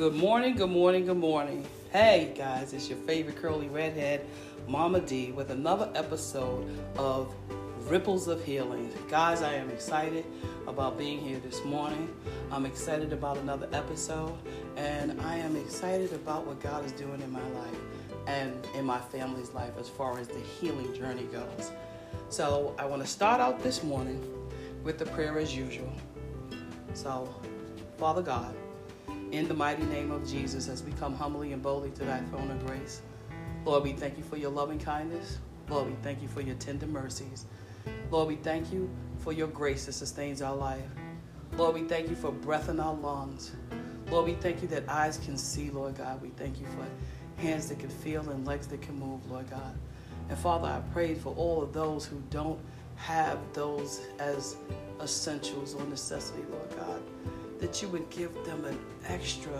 Good morning, good morning, good morning. Hey guys, it's your favorite curly redhead, Mama D, with another episode of Ripples of Healing. Guys, I am excited about being here this morning. I'm excited about another episode, and I am excited about what God is doing in my life and in my family's life as far as the healing journey goes. So I want to start out this morning with the prayer as usual. So, Father God, in the mighty name of Jesus, as we come humbly and boldly to thy throne of grace, Lord, we thank you for your loving kindness. Lord, we thank you for your tender mercies. Lord, we thank you for your grace that sustains our life. Lord, we thank you for breath in our lungs. Lord, we thank you that eyes can see, Lord God. We thank you for hands that can feel and legs that can move, Lord God. And Father, I pray for all of those who don't have those as essentials or necessity, Lord God, that you would give them an extra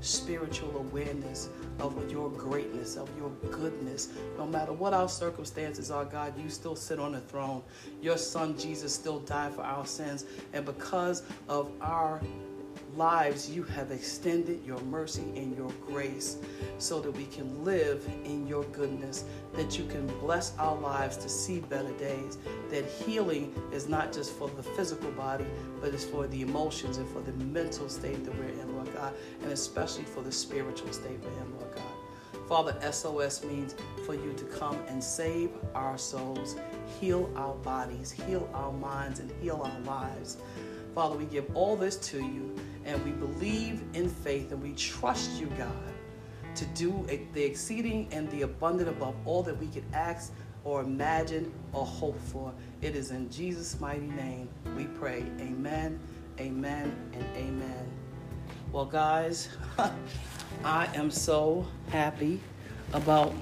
spiritual awareness of your greatness, of your goodness. No matter what our circumstances are, God, you still sit on the throne. Your son, Jesus, still died for our sins. And because of our lives, you have extended your mercy and your grace so that we can live in your goodness, that you can bless our lives to see better days, that healing is not just for the physical body, but it's for the emotions and for the mental state that we're in, Lord God, and especially for the spiritual state we're in, Lord God. Father, SOS means for you to come and save our souls, heal our bodies, heal our minds, and heal our lives. Father, we give all this to you, and we believe in faith, and we trust you, God, to do the exceeding and the abundant above all that we could ask or imagine or hope for. It is in Jesus' mighty name we pray. Amen, amen, and amen. Well, guys, I am so happy about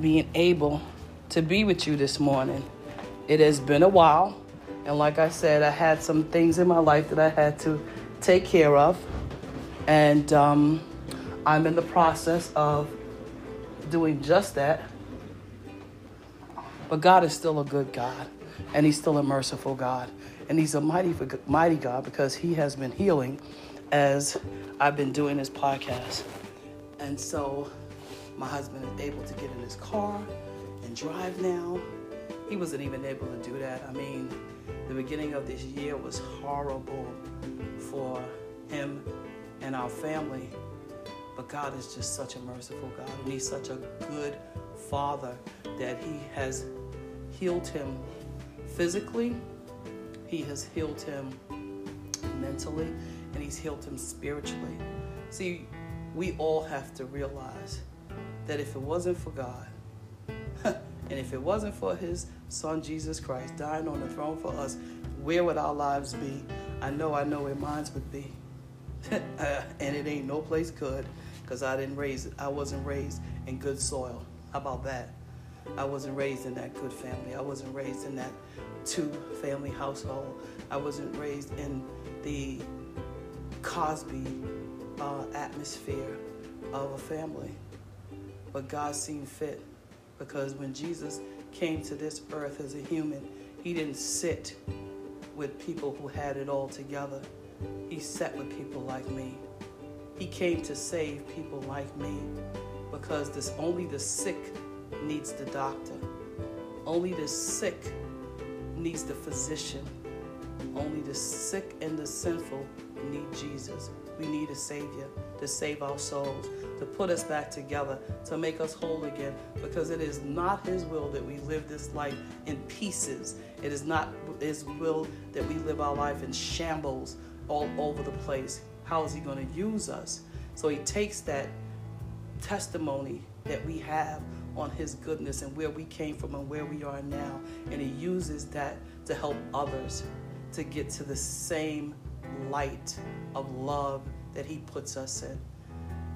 being able to be with you this morning. It has been a while. And like I said, I had some things in my life that I had to take care of. And I'm in the process of doing just that. But God is still a good God. And he's still a merciful God. And he's a mighty God, because he has been healing as I've been doing this podcast. And so my husband is able to get in his car and drive now. He wasn't even able to do that. I mean, the beginning of this year was horrible for him and our family. But God is just such a merciful God. And he's such a good father that he has healed him physically. He has healed him mentally. And he's healed him spiritually. See, we all have to realize that if it wasn't for God, and if it wasn't for his son, Jesus Christ, dying on the throne for us, where would our lives be? I know where mine would be. And it ain't no place good, because I wasn't raised in good soil. How about that? I wasn't raised in that good family. I wasn't raised in that two-family household. I wasn't raised in the Cosby atmosphere of a family. But God seemed fit. Because when Jesus came to this earth as a human, he didn't sit with people who had it all together. He sat with people like me. He came to save people like me, because only the sick needs the doctor. Only the sick needs the physician. Only the sick and the sinful need Jesus. We need a Savior to save our souls, to put us back together, to make us whole again, because it is not his will that we live this life in pieces. It is not his will that we live our life in shambles all over the place. How is he going to use us? So he takes that testimony that we have on his goodness and where we came from and where we are now, and he uses that to help others to get to the same light of love that he puts us in.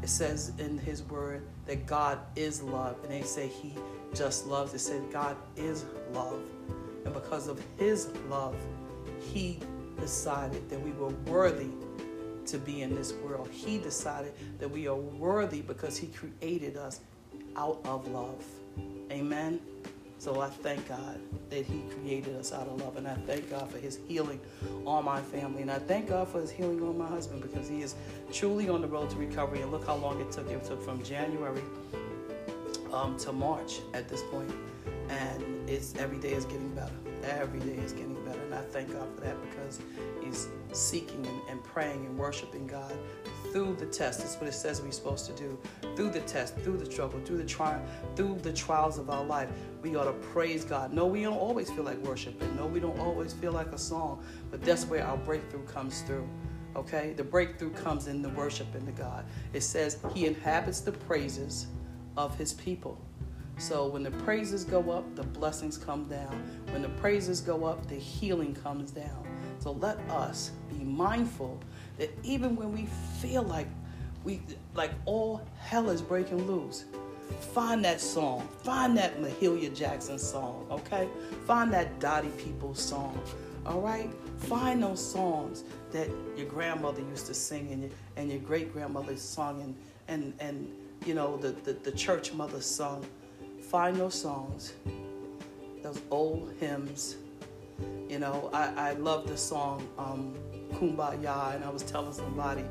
It says in his word that God is love, and they say he just loves. It said God is love, and because of his love, he decided that we were worthy to be in this world. He decided that we are worthy because he created us out of love. Amen. So I thank God that he created us out of love, and I thank God for his healing on my family, and I thank God for his healing on my husband, because he is truly on the road to recovery. And look how long it took. It took from January to March at this point, and it's every day is getting better. Every day is getting better, and I thank God for that, because he's seeking and praying and worshiping God through the test. That's what it says we're supposed to do. Through the test, through the trouble, through the trials of our life, we ought to praise God. No, we don't always feel like worshiping. No, we don't always feel like a song, but that's where our breakthrough comes through. Okay? The breakthrough comes in the worship into God. It says he inhabits the praises of his people. So when the praises go up, the blessings come down. When the praises go up, the healing comes down. So let us be mindful that even when we feel like all hell is breaking loose, find that song. Find that Mahalia Jackson song, okay? Find that Dottie People song, all right? Find those songs that your grandmother used to sing and your great-grandmother sung and you know, the church mother sung. Find those songs, those old hymns. You know, I love the song Kumbaya, and I was telling somebody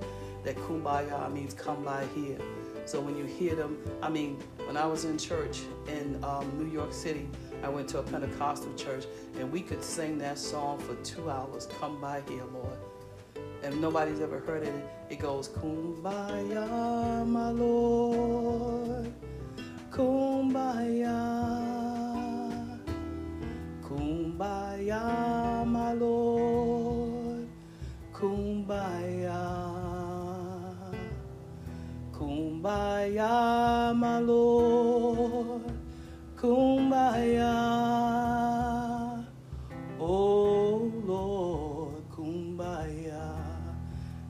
that Kumbaya means come by here. So when you hear them, I mean, when I was in church in New York City, I went to a Pentecostal church, and we could sing that song for 2 hours, come by here, Lord. And nobody's ever heard it. It goes, Kumbaya, my Lord, Kumbaya, Kumbaya, my Lord, Kumbaya, Kumbaya, my Lord, Kumbaya, oh Lord, Kumbaya.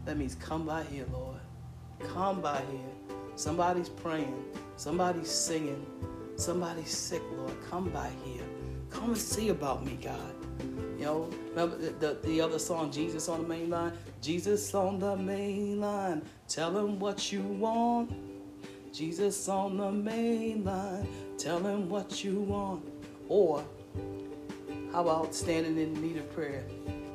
That means come by here, Lord. Come by here. Somebody's praying. Somebody's singing. Somebody's sick, Lord. Come by here. Come and see about me, God. You know, remember the other song, Jesus on the Main Line? Jesus on the Main Line, tell him what you want. Jesus on the Main Line, tell him what you want. Or, how about standing in need of prayer?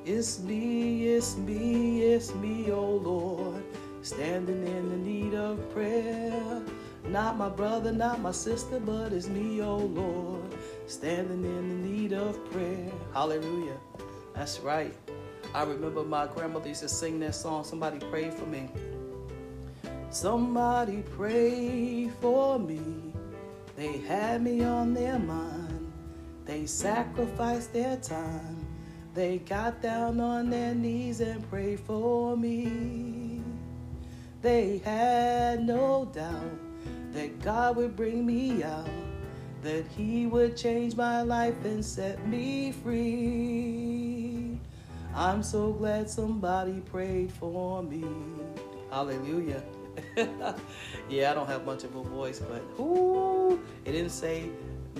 It's me, it's me, it's me, oh Lord, standing in the need of prayer. Not my brother, not my sister, but it's me, oh Lord, standing in the need of prayer. Hallelujah. That's right. I remember my grandmother used to sing that song, Somebody Pray For Me. Somebody pray for me. They had me on their mind. They sacrificed their time. They got down on their knees and prayed for me. They had no doubt that God would bring me out, that he would change my life and set me free. I'm so glad somebody prayed for me. Hallelujah. Yeah, I don't have much of a voice, but ooh, it didn't say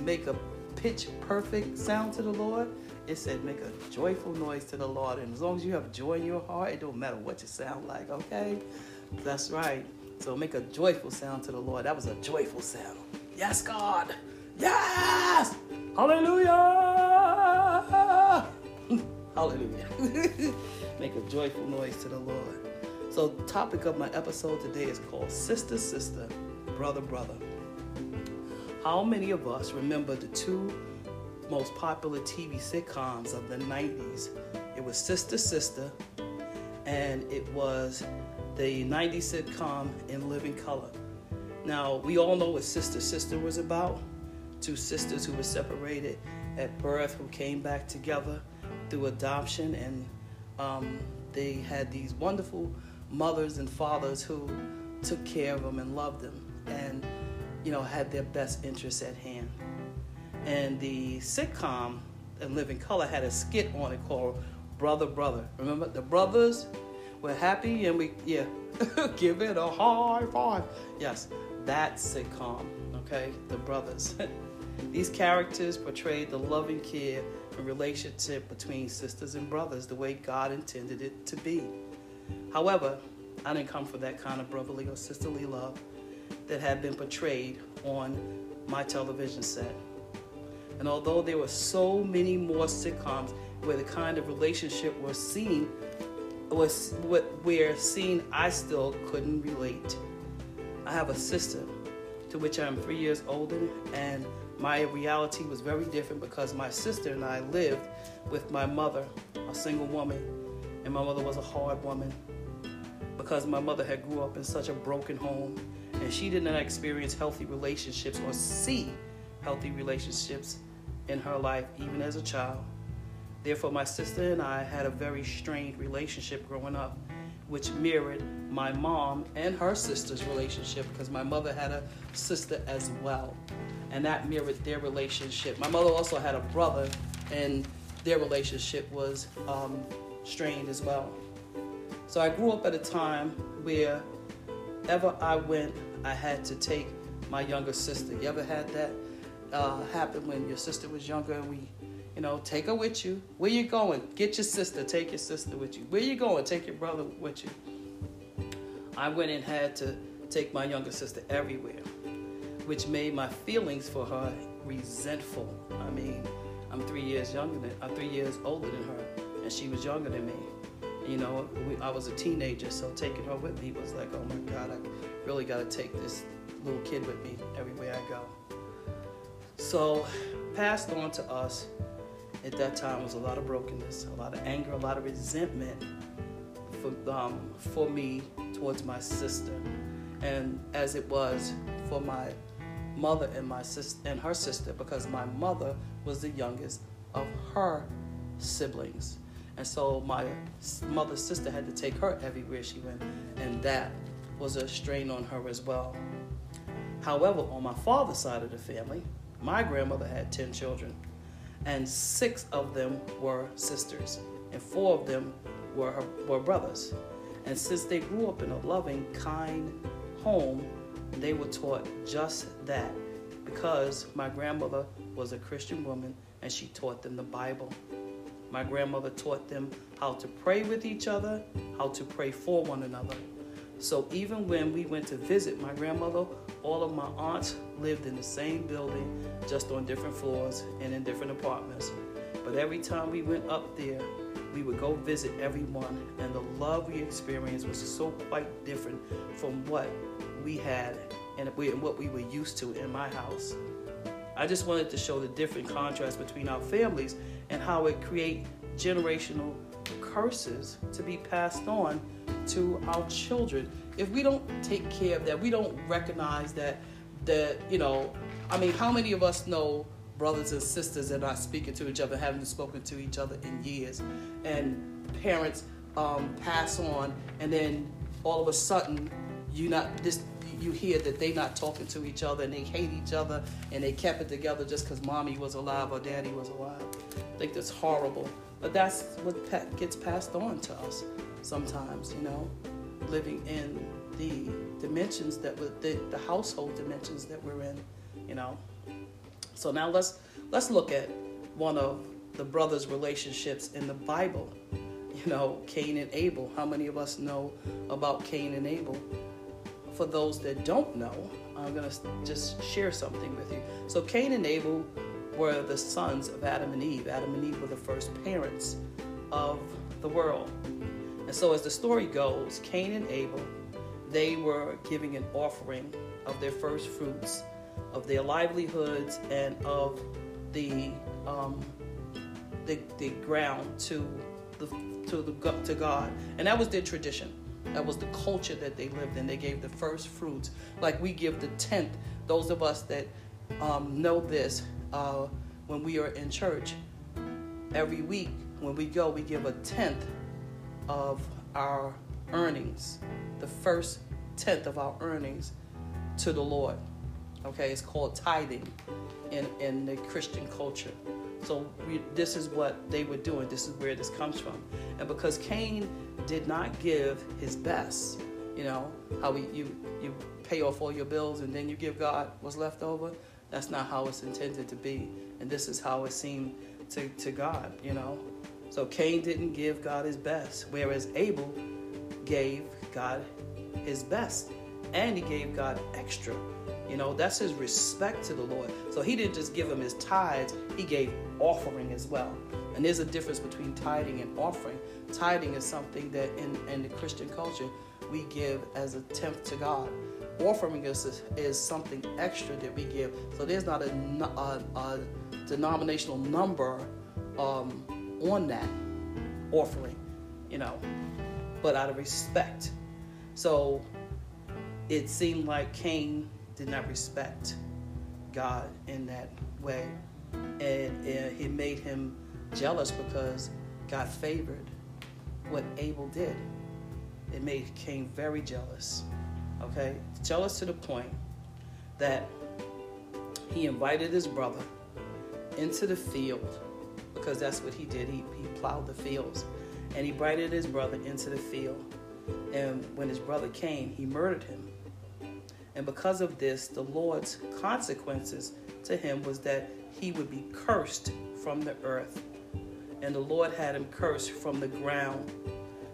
make a pitch perfect sound to the Lord. It said make a joyful noise to the Lord. And as long as you have joy in your heart, it don't matter what you sound like, okay? That's right. So make a joyful sound to the Lord. That was a joyful sound. Yes, God. Yes. Hallelujah. Hallelujah. Make a joyful noise to the Lord. So the topic of my episode today is called Sister, Sister, Brother, Brother. How many of us remember the two most popular TV sitcoms of the 90s? It was Sister, Sister, and it was the 90s sitcom In Living Color. Now, we all know what Sister, Sister was about. Two sisters who were separated at birth who came back together through adoption, and they had these wonderful mothers and fathers who took care of them and loved them and, you know, had their best interests at hand. And the sitcom In Living Color had a skit on it called Brother, Brother. Remember, the brothers were happy and give it a high five. Yes, that sitcom, okay, the brothers. These characters portrayed the love and care and relationship between sisters and brothers the way God intended it to be. However, I didn't come for that kind of brotherly or sisterly love that had been portrayed on my television set. And although there were so many more sitcoms where the kind of relationship was seen, I still couldn't relate. I have a sister to which I'm 3 years older, and my reality was very different because my sister and I lived with my mother, a single woman, and my mother was a hard woman because my mother had grew up in such a broken home, and she did not experience healthy relationships or see healthy relationships in her life, even as a child. Therefore, my sister and I had a very strained relationship growing up, which mirrored my mom and her sister's relationship, because my mother had a sister as well, and that mirrored their relationship. My mother also had a brother, and their relationship was strained as well. So I grew up at a time where wherever I went, I had to take my younger sister. You ever had that happen when your sister was younger and we... take her with you. Where you going? Get your sister. Take your sister with you. Where you going? Take your brother with you. I went and had to take my younger sister everywhere, which made my feelings for her resentful. I mean, I'm 3 years older than her, and she was younger than me. I was a teenager, so taking her with me was like, oh my God, I really got to take this little kid with me everywhere I go. So passed on to us at that time was a lot of brokenness, a lot of anger, a lot of resentment for me towards my sister, and as it was for my mother and my sister and her sister, because my mother was the youngest of her siblings, and so my mother's sister had to take her everywhere she went, and that was a strain on her as well. However, on my father's side of the family, my grandmother had 10 children. And 6 of them were sisters, and 4 of them were brothers. And since they grew up in a loving, kind home, they were taught just that, because my grandmother was a Christian woman and she taught them the Bible. My grandmother taught them how to pray with each other, how to pray for one another. So even when we went to visit my grandmother, all of my aunts lived in the same building, just on different floors and in different apartments. But every time we went up there, we would go visit everyone, and the love we experienced was so quite different from what we had and what we were used to in my house. I just wanted to show the different contrast between our families and how it creates generational curses to be passed on to our children. If we don't take care of that, we don't recognize that, how many of us know brothers and sisters that are not speaking to each other, haven't spoken to each other in years, and parents pass on, and then all of a sudden you hear that they not talking to each other, and they hate each other, and they kept it together just because mommy was alive or daddy was alive. I think that's horrible. But that's what gets passed on to us sometimes, living in the dimensions that were the household dimensions that we're in, So now let's look at one of the brothers' relationships in the Bible, Cain and Abel. How many of us know about Cain and Abel? For those that don't know, I'm going to just share something with you. So Cain and Abel were the sons of Adam and Eve. Adam and Eve were the first parents of the world. And so as the story goes, Cain and Abel, they were giving an offering of their first fruits, of their livelihoods, and of the ground to God. And that was their tradition. That was the culture that they lived in. They gave the first fruits. Like we give the 10th, those of us that know this, when we are in church, every week when we go, we give a 10th of our earnings, the first 10th of our earnings to the Lord. Okay, it's called tithing in the Christian culture. So this is what they were doing. This is where this comes from. And because Cain did not give his best, how you pay off all your bills and then you give God what's left over. That's not how it's intended to be. And this is how it seemed to God, So Cain didn't give God his best, whereas Abel gave God his best. And he gave God extra. You know, that's his respect to the Lord. So he didn't just give him his tithes, he gave offering as well. And there's a difference between tithing and offering. Tithing is something that in the Christian culture, we give as a tenth to God. Offering is something extra that we give. So there's not a denominational number on that offering, you know, but out of respect. So it seemed like Cain did not respect God in that way. And it made him jealous because God favored what Abel did. It made Cain very jealous, okay? Jealous to the point that he invited his brother into the field, because that's what he did. He plowed the fields. And he invited his brother into the field. And when his brother came, he murdered him. And because of this, the Lord's consequences to him was that he would be cursed from the earth. And the Lord had him cursed from the ground,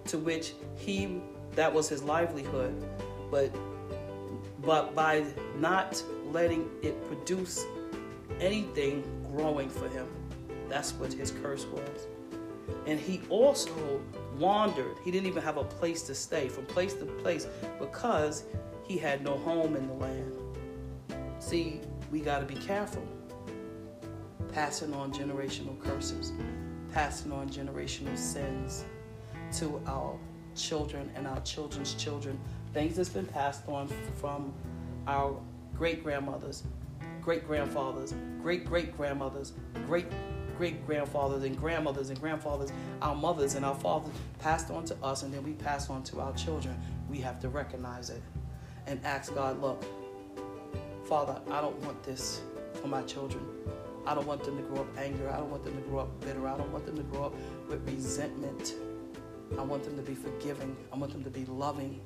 to which that was his livelihood. But by not letting it produce anything growing for him, that's what his curse was. And he also wandered. He didn't even have a place to stay, from place to place, because he had no home in the land. See, we got to be careful. Passing on generational curses, passing on generational sins to our children and our children's children. Things that's been passed on from our great-grandmothers, great-grandfathers, great-great-grandmothers, great-great-grandfathers and grandmothers and grandfathers, our mothers and our fathers passed on to us, and then we pass on to our children. We have to recognize it and ask God, look, Father, I don't want this for my children. I don't want them to grow up angry. I don't want them to grow up bitter. I don't want them to grow up with resentment. I want them to be forgiving. I want them to be loving,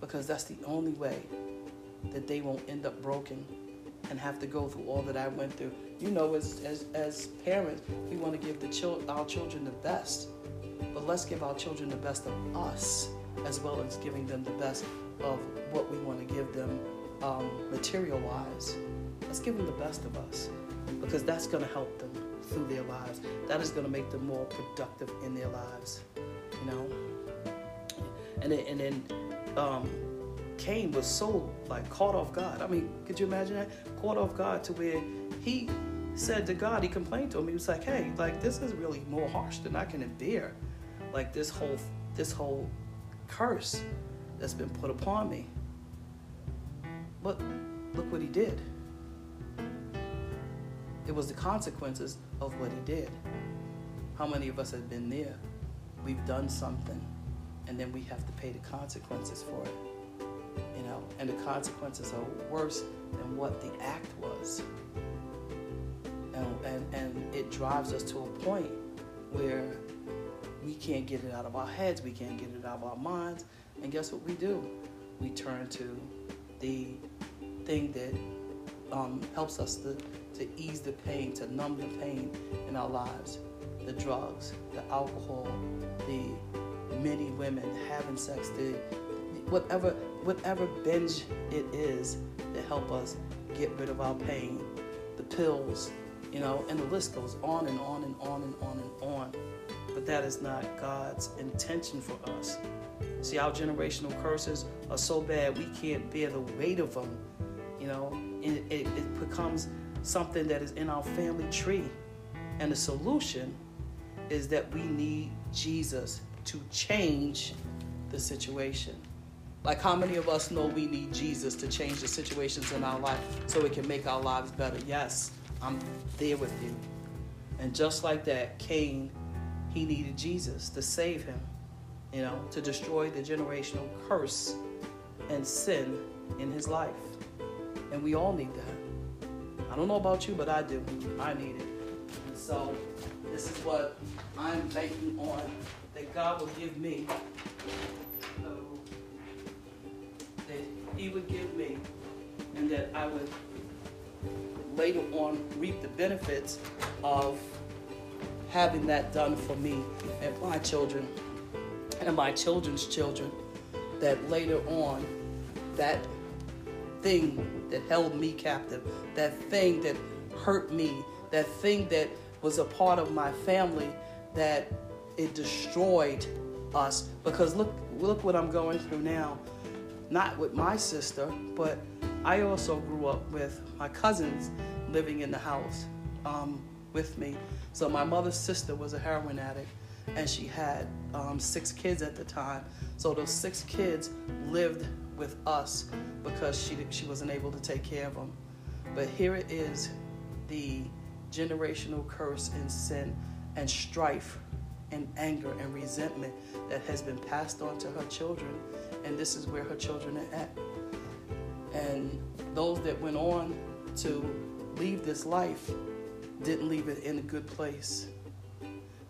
because that's the only way that they won't end up broken and have to go through all that I went through. You know, as parents, we want to give our children the best, but let's give our children the best of us as well as giving them the best of what we want to give them material-wise. Let's give them the best of us, because that's going to help them through their lives. That is going to make them more productive in their lives, you know? And then Cain was so, like, caught off guard. I mean, could you imagine that? Caught off guard to where he said to God, he complained to him. He was like, hey, like, this is really more harsh than I can bear. Like, this whole curse that's been put upon me. But look what he did. It was the consequences of what he did. How many of us have been there? We've done something, and then we have to pay the consequences for it, you know? And the consequences are worse than what the act was. And it drives us to a point where we can't get it out of our heads, we can't get it out of our minds, and guess what we do? We turn to the thing that helps us to ease the pain, to numb the pain in our lives. The drugs, the alcohol, the many women, having sex, whatever binge it is to help us get rid of our pain. The pills, you know, and the list goes on and on and on and on and on. But that is not God's intention for us. See, our generational curses are so bad we can't bear the weight of them, you know, and it becomes something that is in our family tree. And the solution is that we need Jesus to change the situation. Like, how many of us know we need Jesus to change the situations in our life so it can make our lives better? Yes, I'm there with you. And just like that, Cain, he needed Jesus to save him, you know, to destroy the generational curse and sin in his life. And we all need that. I don't know about you, but I do. I need it. And so this is what I'm banking on, that God will give me, that he would give me, and that I would later on reap the benefits of having that done for me and my children and my children's children, that later on that thing that held me captive, that thing that hurt me, that thing that was a part of my family, that it destroyed us. Because look what I'm going through now. Not with my sister, but I also grew up with my cousins living in the house with me. So my mother's sister was a heroin addict, and she had 6 kids at the time. So those 6 kids lived with us because she wasn't able to take care of them. But here it is, the generational curse and sin and strife and anger and resentment that has been passed on to her children. And this is where her children are at. And those that went on to leave this life didn't leave it in a good place.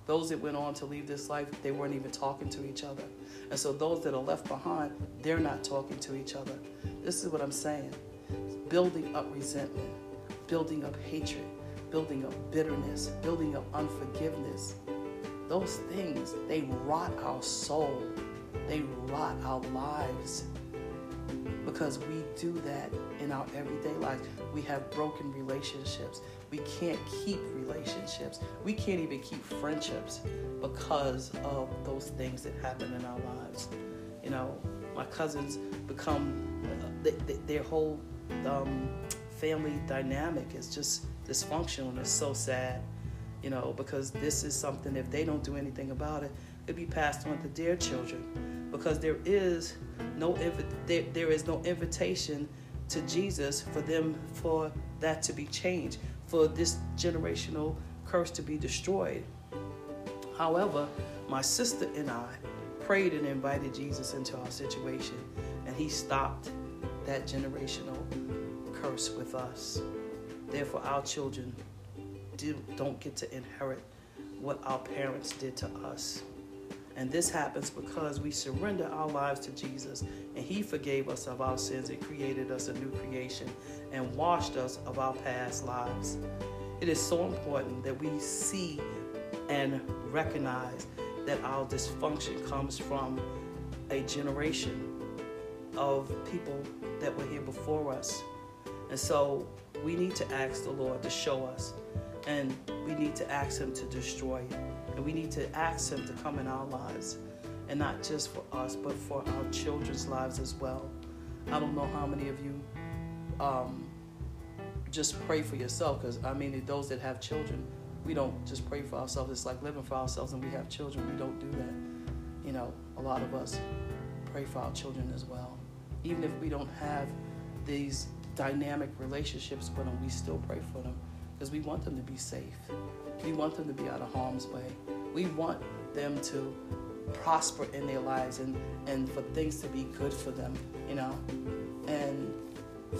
Those that went on to leave this life, they weren't even talking to each other. And so those that are left behind, they're not talking to each other. This is what I'm saying. Building up resentment, building up hatred, building up bitterness, building up unforgiveness. Those things, they rot our soul. They rot our lives. Because we do that in our everyday life. We have broken relationships. We can't keep relationships. We can't even keep friendships because of those things that happen in our lives. You know, my cousins become, their whole family dynamic is just dysfunctional, and it's so sad, you know, because this is something, if they don't do anything about it, it'd be passed on to their children. Because there is no invitation to Jesus for that to be changed, for this generational curse to be destroyed. However, my sister and I prayed and invited Jesus into our situation, and he stopped that generational curse with us. Therefore, our children don't get to inherit what our parents did to us. And this happens because we surrender our lives to Jesus, and he forgave us of our sins and created us a new creation and washed us of our past lives. It is so important that we see and recognize that our dysfunction comes from a generation of people that were here before us. And so we need to ask the Lord to show us, and we need to ask him to destroy it. And we need to ask him to come in our lives, and not just for us, but for our children's lives as well. I don't know how many of you just pray for yourself, because, I mean, those that have children, we don't just pray for ourselves. It's like living for ourselves, and we have children. We don't do that. You know, a lot of us pray for our children as well. Even if we don't have these dynamic relationships with them, we still pray for them, because we want them to be safe. We want them to be out of harm's way. We want them to prosper in their lives, and for things to be good for them, you know. And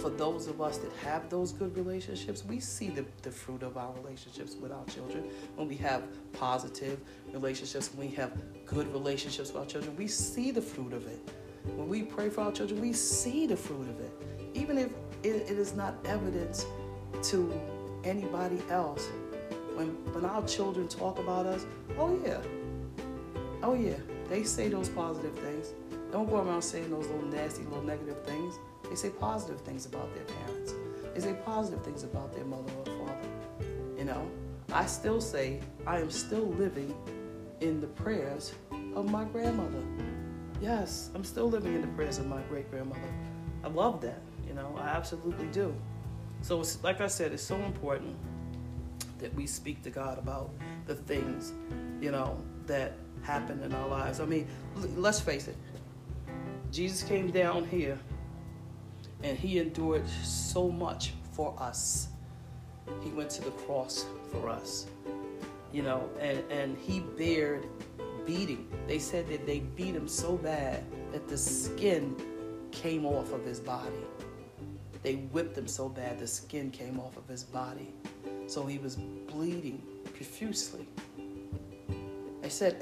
for those of us that have those good relationships, we see the fruit of our relationships with our children. When we have positive relationships, when we have good relationships with our children, we see the fruit of it. When we pray for our children, we see the fruit of it. Even if it is not evidence to anybody else, when our children talk about us, oh yeah, they say those positive things. Don't go around saying those little nasty, little negative things. They say positive things about their parents. They say positive things about their mother or father. You know, I still say I am still living in the prayers of my grandmother. Yes, I'm still living in the prayers of my great-grandmother. I love that, you know, I absolutely do. So it's, like I said, it's so important that we speak to God about the things, you know, that happen in our lives. I mean, let's face it. Jesus came down here, and he endured so much for us. He went to the cross for us, you know, and he bared beating. They said that they beat him so bad that the skin came off of his body. They whipped him so bad the skin came off of his body. So he was bleeding profusely. I said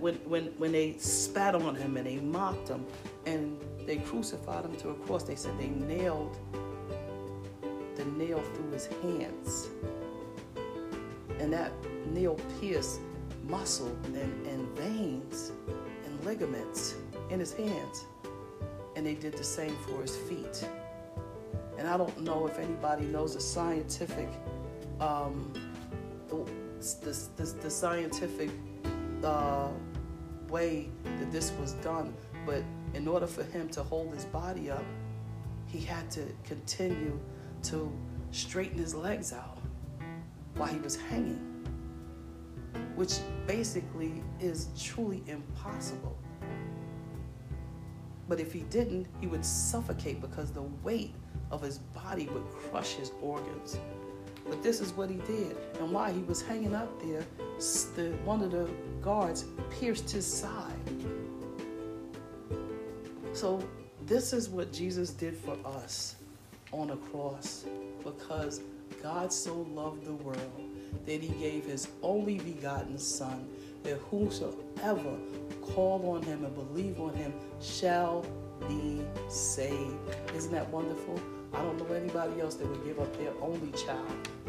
when they spat on him and they mocked him and they crucified him to a cross, they said they nailed the nail through his hands. And that nail pierced muscle and veins and ligaments in his hands. And they did the same for his feet. and I don't know if anybody knows the scientific the scientific way that this was done, but in order for him to hold his body up, he had to continue to straighten his legs out while he was hanging, which basically is truly impossible. But if he didn't, he would suffocate because the weight of his body would crush his organs. But this is what he did. And while he was hanging up there, one of the guards pierced his side. So this is what Jesus did for us on a cross, because God so loved the world that he gave his only begotten Son, that whosoever call on him and believe on him shall be saved. Isn't that wonderful? I don't know anybody else that would give up their only child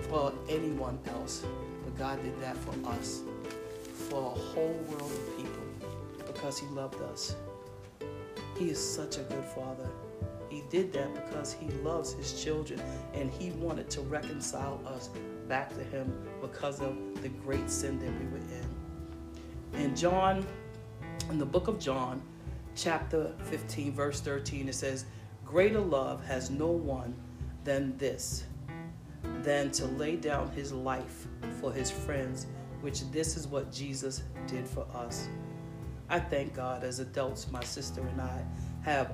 for anyone else, but God did that for us, for a whole world of people, because he loved us. He is such a good father. He did that because he loves his children, and he wanted to reconcile us back to him because of the great sin that we were in. In John, in the book of John, chapter 15, verse 13, it says, "Greater love has no one than this, than to lay down his life for his friends," which this is what Jesus did for us. I thank God as adults, my sister and I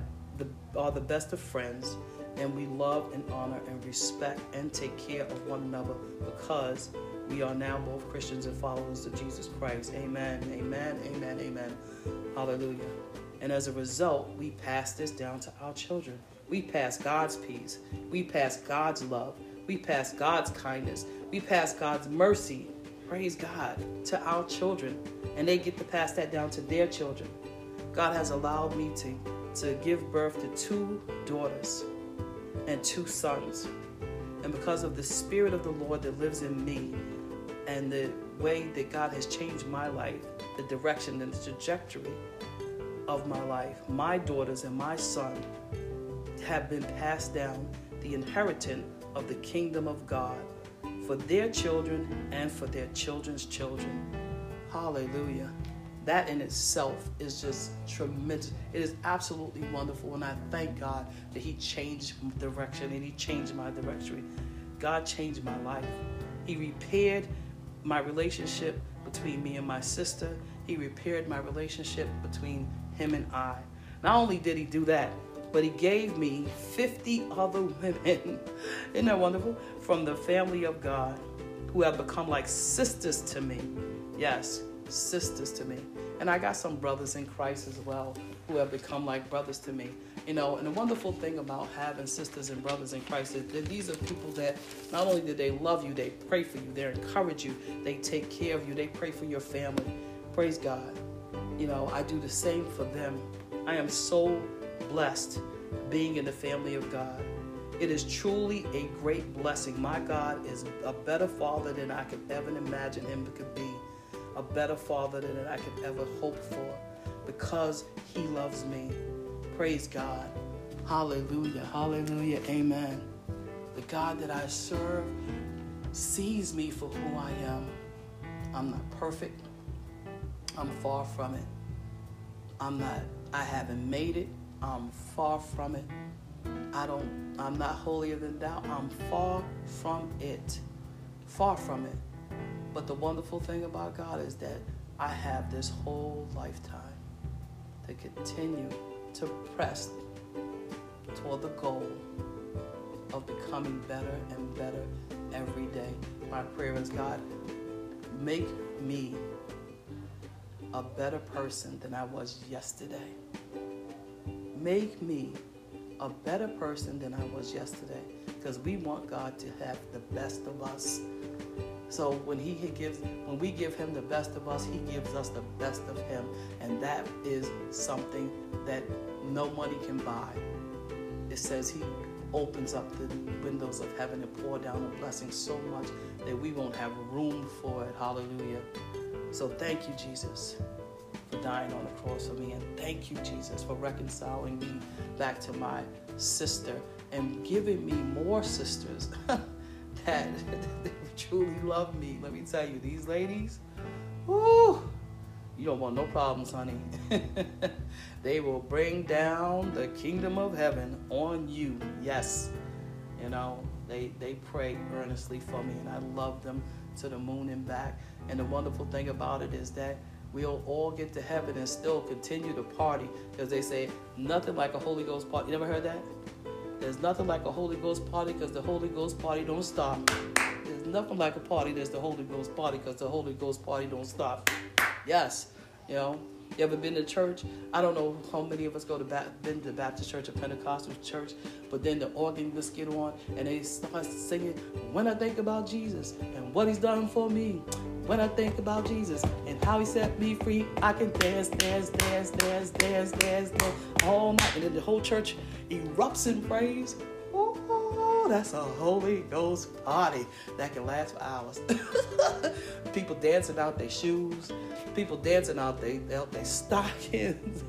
are the best of friends, and we love and honor and respect and take care of one another because we are now both Christians and followers of Jesus Christ. Amen, amen, amen, amen. Hallelujah. And as a result, we pass this down to our children. We pass God's peace. We pass God's love. We pass God's kindness. We pass God's mercy. Praise God, to our children. And they get to pass that down to their children. God has allowed me to give birth to 2 daughters and 2 sons. And because of the Spirit of the Lord that lives in me and the way that God has changed my life, the direction and the trajectory of my life, my daughters and my son have been passed down the inheritance of the kingdom of God for their children and for their children's children. Hallelujah. That in itself is just tremendous. It is absolutely wonderful, and I thank God that he changed direction and he changed my directory. God changed my life. He repaired my relationship between me and my sister. He repaired my relationship between him and I. Not only did he do that, but he gave me 50 other women, isn't that wonderful, from the family of God who have become like sisters to me. Yes, sisters to me. And I got some brothers in Christ as well who have become like brothers to me. You know, and the wonderful thing about having sisters and brothers in Christ is that these are people that not only do they love you, they pray for you, they encourage you, they take care of you, they pray for your family. Praise God. You know, I do the same for them. I am so blessed being in the family of God. It is truly a great blessing. My God is a better father than I could ever imagine him could be. A better father than I could ever hope for, because he loves me. Praise God. Hallelujah. Hallelujah. Amen. The God that I serve sees me for who I am. I'm not perfect. I'm far from it. I haven't made it. I'm far from it. I'm not holier than thou. I'm far from it. Far from it. But the wonderful thing about God is that I have this whole lifetime to continue to press toward the goal of becoming better and better every day. My prayer is, God, make me a better person than I was yesterday. Make me a better person than I was yesterday, because we want God to have the best of us. So when we give him the best of us, he gives us the best of him. And that is something that no money can buy. It says he opens up the windows of heaven and pour down a blessing so much that we won't have room for it. Hallelujah. So thank you, Jesus, for dying on the cross for me. And thank you, Jesus, for reconciling me back to my sister and giving me more sisters that truly love me. Let me tell you, these ladies, whoo, you don't want no problems, honey. They will bring down the kingdom of heaven on you. Yes. You know, they pray earnestly for me, and I love them to the moon and back. And the wonderful thing about it is that we'll all get to heaven and still continue to party, because they say nothing like a Holy Ghost party. You never heard that? There's nothing like a Holy Ghost party, because the Holy Ghost party don't stop. There's nothing like a party, there's the Holy Ghost party, because the Holy Ghost party don't stop. Yes. You know, you ever been to church? I don't know how many of us go to been to Baptist church or Pentecostal church, but then the organ just get on and they start singing, "When I think about Jesus and what he's done for me, when I think about Jesus and how he set me free, I can dance, dance, dance, dance, dance, dance, dance all night." And then the whole church erupts in praise. Oh, that's a Holy Ghost party that can last for hours. People dancing out their shoes. People dancing out their stockings.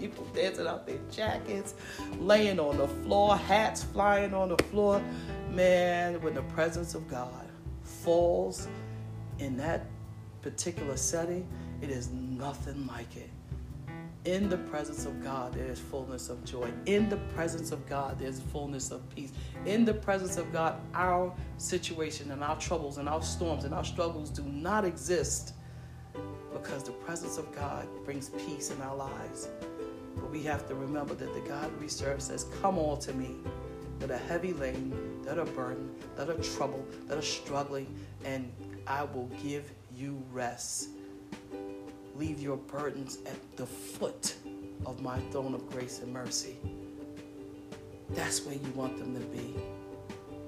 People dancing out their jackets. Laying on the floor. Hats flying on the floor. Man, when the presence of God falls in that particular setting, it is nothing like it. In the presence of God, there is fullness of joy. In the presence of God, there's fullness of peace. In the presence of God, our situation and our troubles and our storms and our struggles do not exist, because the presence of God brings peace in our lives. But we have to remember that the God we serve says, "Come all to me, that are heavy laden, that are burdened, that are troubled, that are struggling, and I will give you rest. Leave your burdens at the foot of my throne of grace and mercy." That's where you want them to be.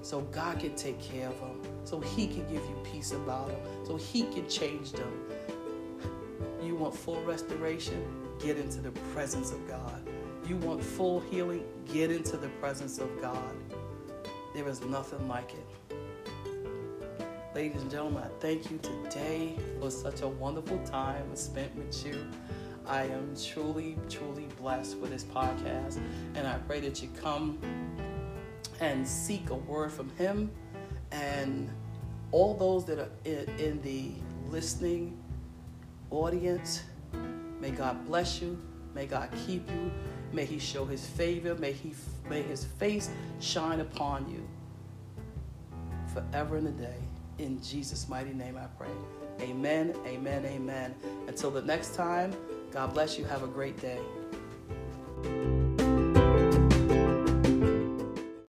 So God can take care of them. So he can give you peace about them. So he can change them. You want full restoration? Get into the presence of God. You want full healing? Get into the presence of God. There is nothing like it. Ladies and gentlemen, I thank you today for such a wonderful time spent with you. I am truly, truly blessed with this podcast, and I pray that you come and seek a word from him. And all those that are in the listening audience, may God bless you. May God keep you. May he show his favor. May his face shine upon you forever and a day. In Jesus' mighty name I pray. Amen, amen, amen. Until the next time, God bless you. Have a great day.